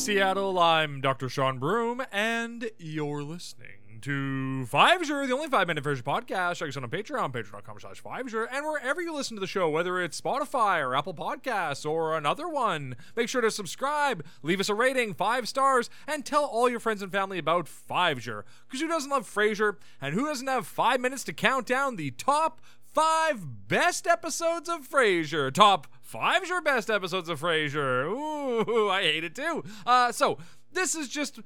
Seattle. I'm Dr. Sean Broom, and you're listening to Frasier, the only 5-minute version podcast. Check us out on Patreon, patreon.com/Frasier, and wherever you listen to the show, whether it's Spotify or Apple Podcasts or another one. Make sure to subscribe, leave us a rating, 5 stars, and tell all your friends and family about Frasier. Because who doesn't love Frasier, and who doesn't have 5 minutes to count down the top 5 best episodes of Frasier? Top 5's your best episodes of Frasier. Ooh, I hate it too. So this is just,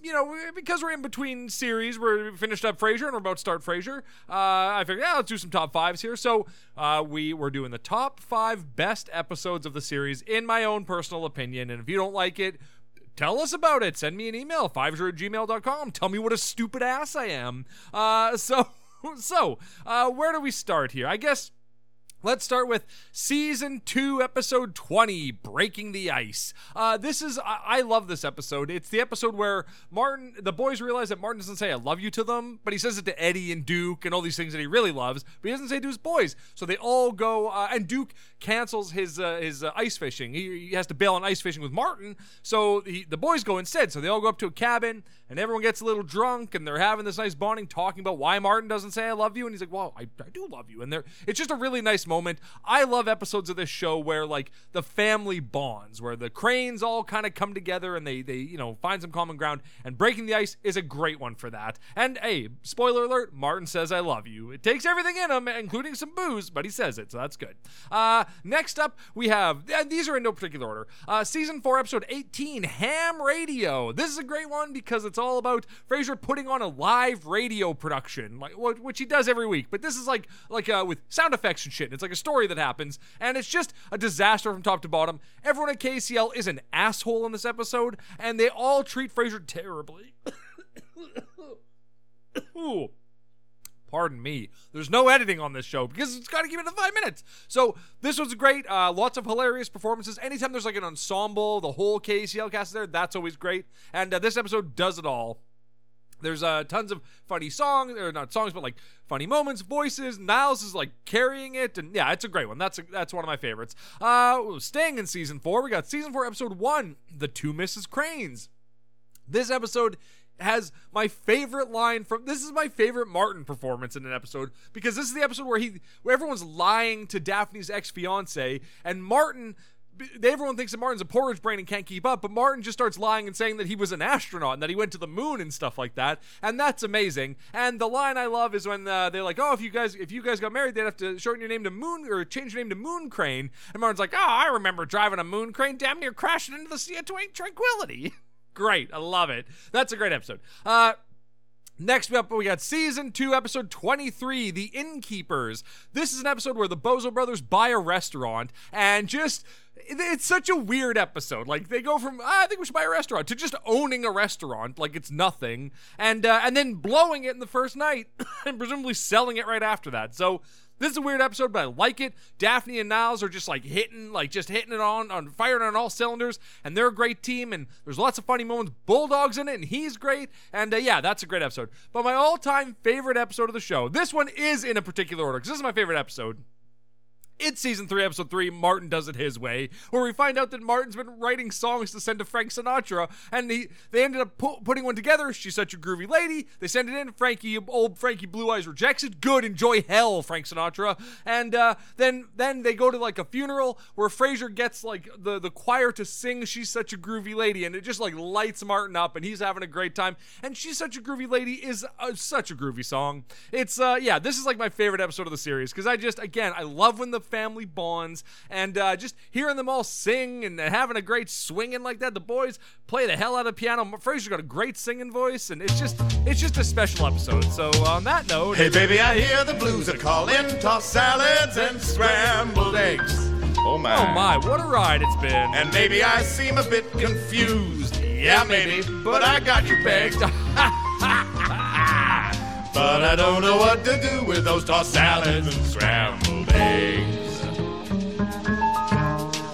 you know, because we're in between series, we're finished up Frasier and we're about to start Frasier. I figured, yeah, let's do some top 5s here. So we're doing the top 5 best episodes of the series, in my own personal opinion. And if you don't like it, tell us about it. Send me an email, frasier@gmail.com. Tell me what a stupid ass I am. So where do we start here? I guess let's start with Season 2, Episode 20, Breaking the Ice. I love this episode. It's the episode where the boys realize that Martin doesn't say I love you to them, but he says it to Eddie and Duke and all these things that he really loves, but he doesn't say it to his boys. So they all go, and Duke cancels his ice fishing. He has to bail on ice fishing with Martin, so the boys go instead. So they all go up to a cabin, and everyone gets a little drunk, and they're having this nice bonding, talking about why Martin doesn't say I love you, and he's like, wow, I do love you. And it's just a really nice moment. I love episodes of this show where, like, the family bonds, where the Cranes all kind of come together and they you know, find some common ground, and Breaking the Ice is a great one for that. And hey, spoiler alert, Martin says I love you. It takes everything in him, including some booze, but he says it, so that's good. Next up, we have, and these are in no particular order, Season 4, Episode 18, Ham Radio. This is a great one because it's all about Frasier putting on a live radio production, like, which he does every week, but this is like with sound effects and shit. It's like a story that happens, and it's just a disaster from top to bottom. Everyone at KCL is an asshole in this episode, and they all treat Frasier terribly. Ooh. Pardon me. There's no editing on this show because it's got to keep it to 5 minutes. So this was great. Lots of hilarious performances. Anytime there's like an ensemble, the whole KCL cast is there. That's always great. And this episode does it all. There's tons of funny songs, or not songs, but like funny moments, voices. Niles is like carrying it, and yeah, it's a great one. That's one of my favorites. Staying in Season 4, we got Season 4, Episode 1, The Two Mrs. Cranes. This episode has my favorite line from, this is my favorite Martin performance in an episode, because this is the episode where everyone's lying to Daphne's ex-fiance, and Martin, everyone thinks that Martin's a porridge brain and can't keep up, but Martin just starts lying and saying that he was an astronaut and that he went to the moon and stuff like that, and that's amazing. And the line I love is when they're like, oh, if you guys got married, they'd have to shorten your name to Moon, or change your name to Moon Crane. And Martin's like, oh, I remember driving a Moon Crane damn near crashing into the Sea of Tranquility. Great, I love it. That's a great episode. Next up, we got Season 2, Episode 23, The Innkeepers. This is an episode where the Bozo brothers buy a restaurant, and just, it's such a weird episode. Like, they go from, I think we should buy a restaurant, to just owning a restaurant, like it's nothing, and then blowing it in the first night, and presumably selling it right after that. So this is a weird episode, but I like it. Daphne and Niles are just hitting it on firing on all cylinders, and they're a great team, and there's lots of funny moments. Bulldog's in it, and he's great, and yeah, that's a great episode. But my all-time favorite episode of the show, this one is in a particular order, because this is my favorite episode. It's Season 3, Episode 3, Martin Does It His Way, where we find out that Martin's been writing songs to send to Frank Sinatra, and they ended up putting one together. She's Such a Groovy Lady. They send it in. Old Frankie Blue Eyes rejects it. Good, enjoy hell, Frank Sinatra. And then they go to like a funeral where Frasier gets like the choir to sing She's Such a Groovy Lady, and it just like lights Martin up, and he's having a great time. And She's Such a Groovy Lady is such a groovy song. It's, yeah, this is like my favorite episode of the series, because I just, again, I love when the family bonds, and just hearing them all sing and having a great swinging like that. The boys play the hell out of piano. Frasier's got a great singing voice, and it's just a special episode. So on that note, hey baby, I hear the blues are calling. Tossed salads and scrambled eggs. Oh my, what a ride it's been. And maybe I seem a bit confused. Yeah, maybe, but I got you pegged. But I don't know what to do with those tossed salads and scrambled eggs.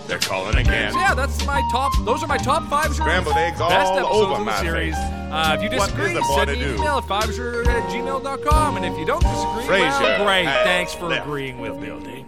They're calling again. So yeah, that's my top. Those are my top 5 scrambled eggs all best episodes over of the series. If you disagree, send me an email at frasier@gmail.com. And if you don't disagree, well, great. Thanks for agreeing with me.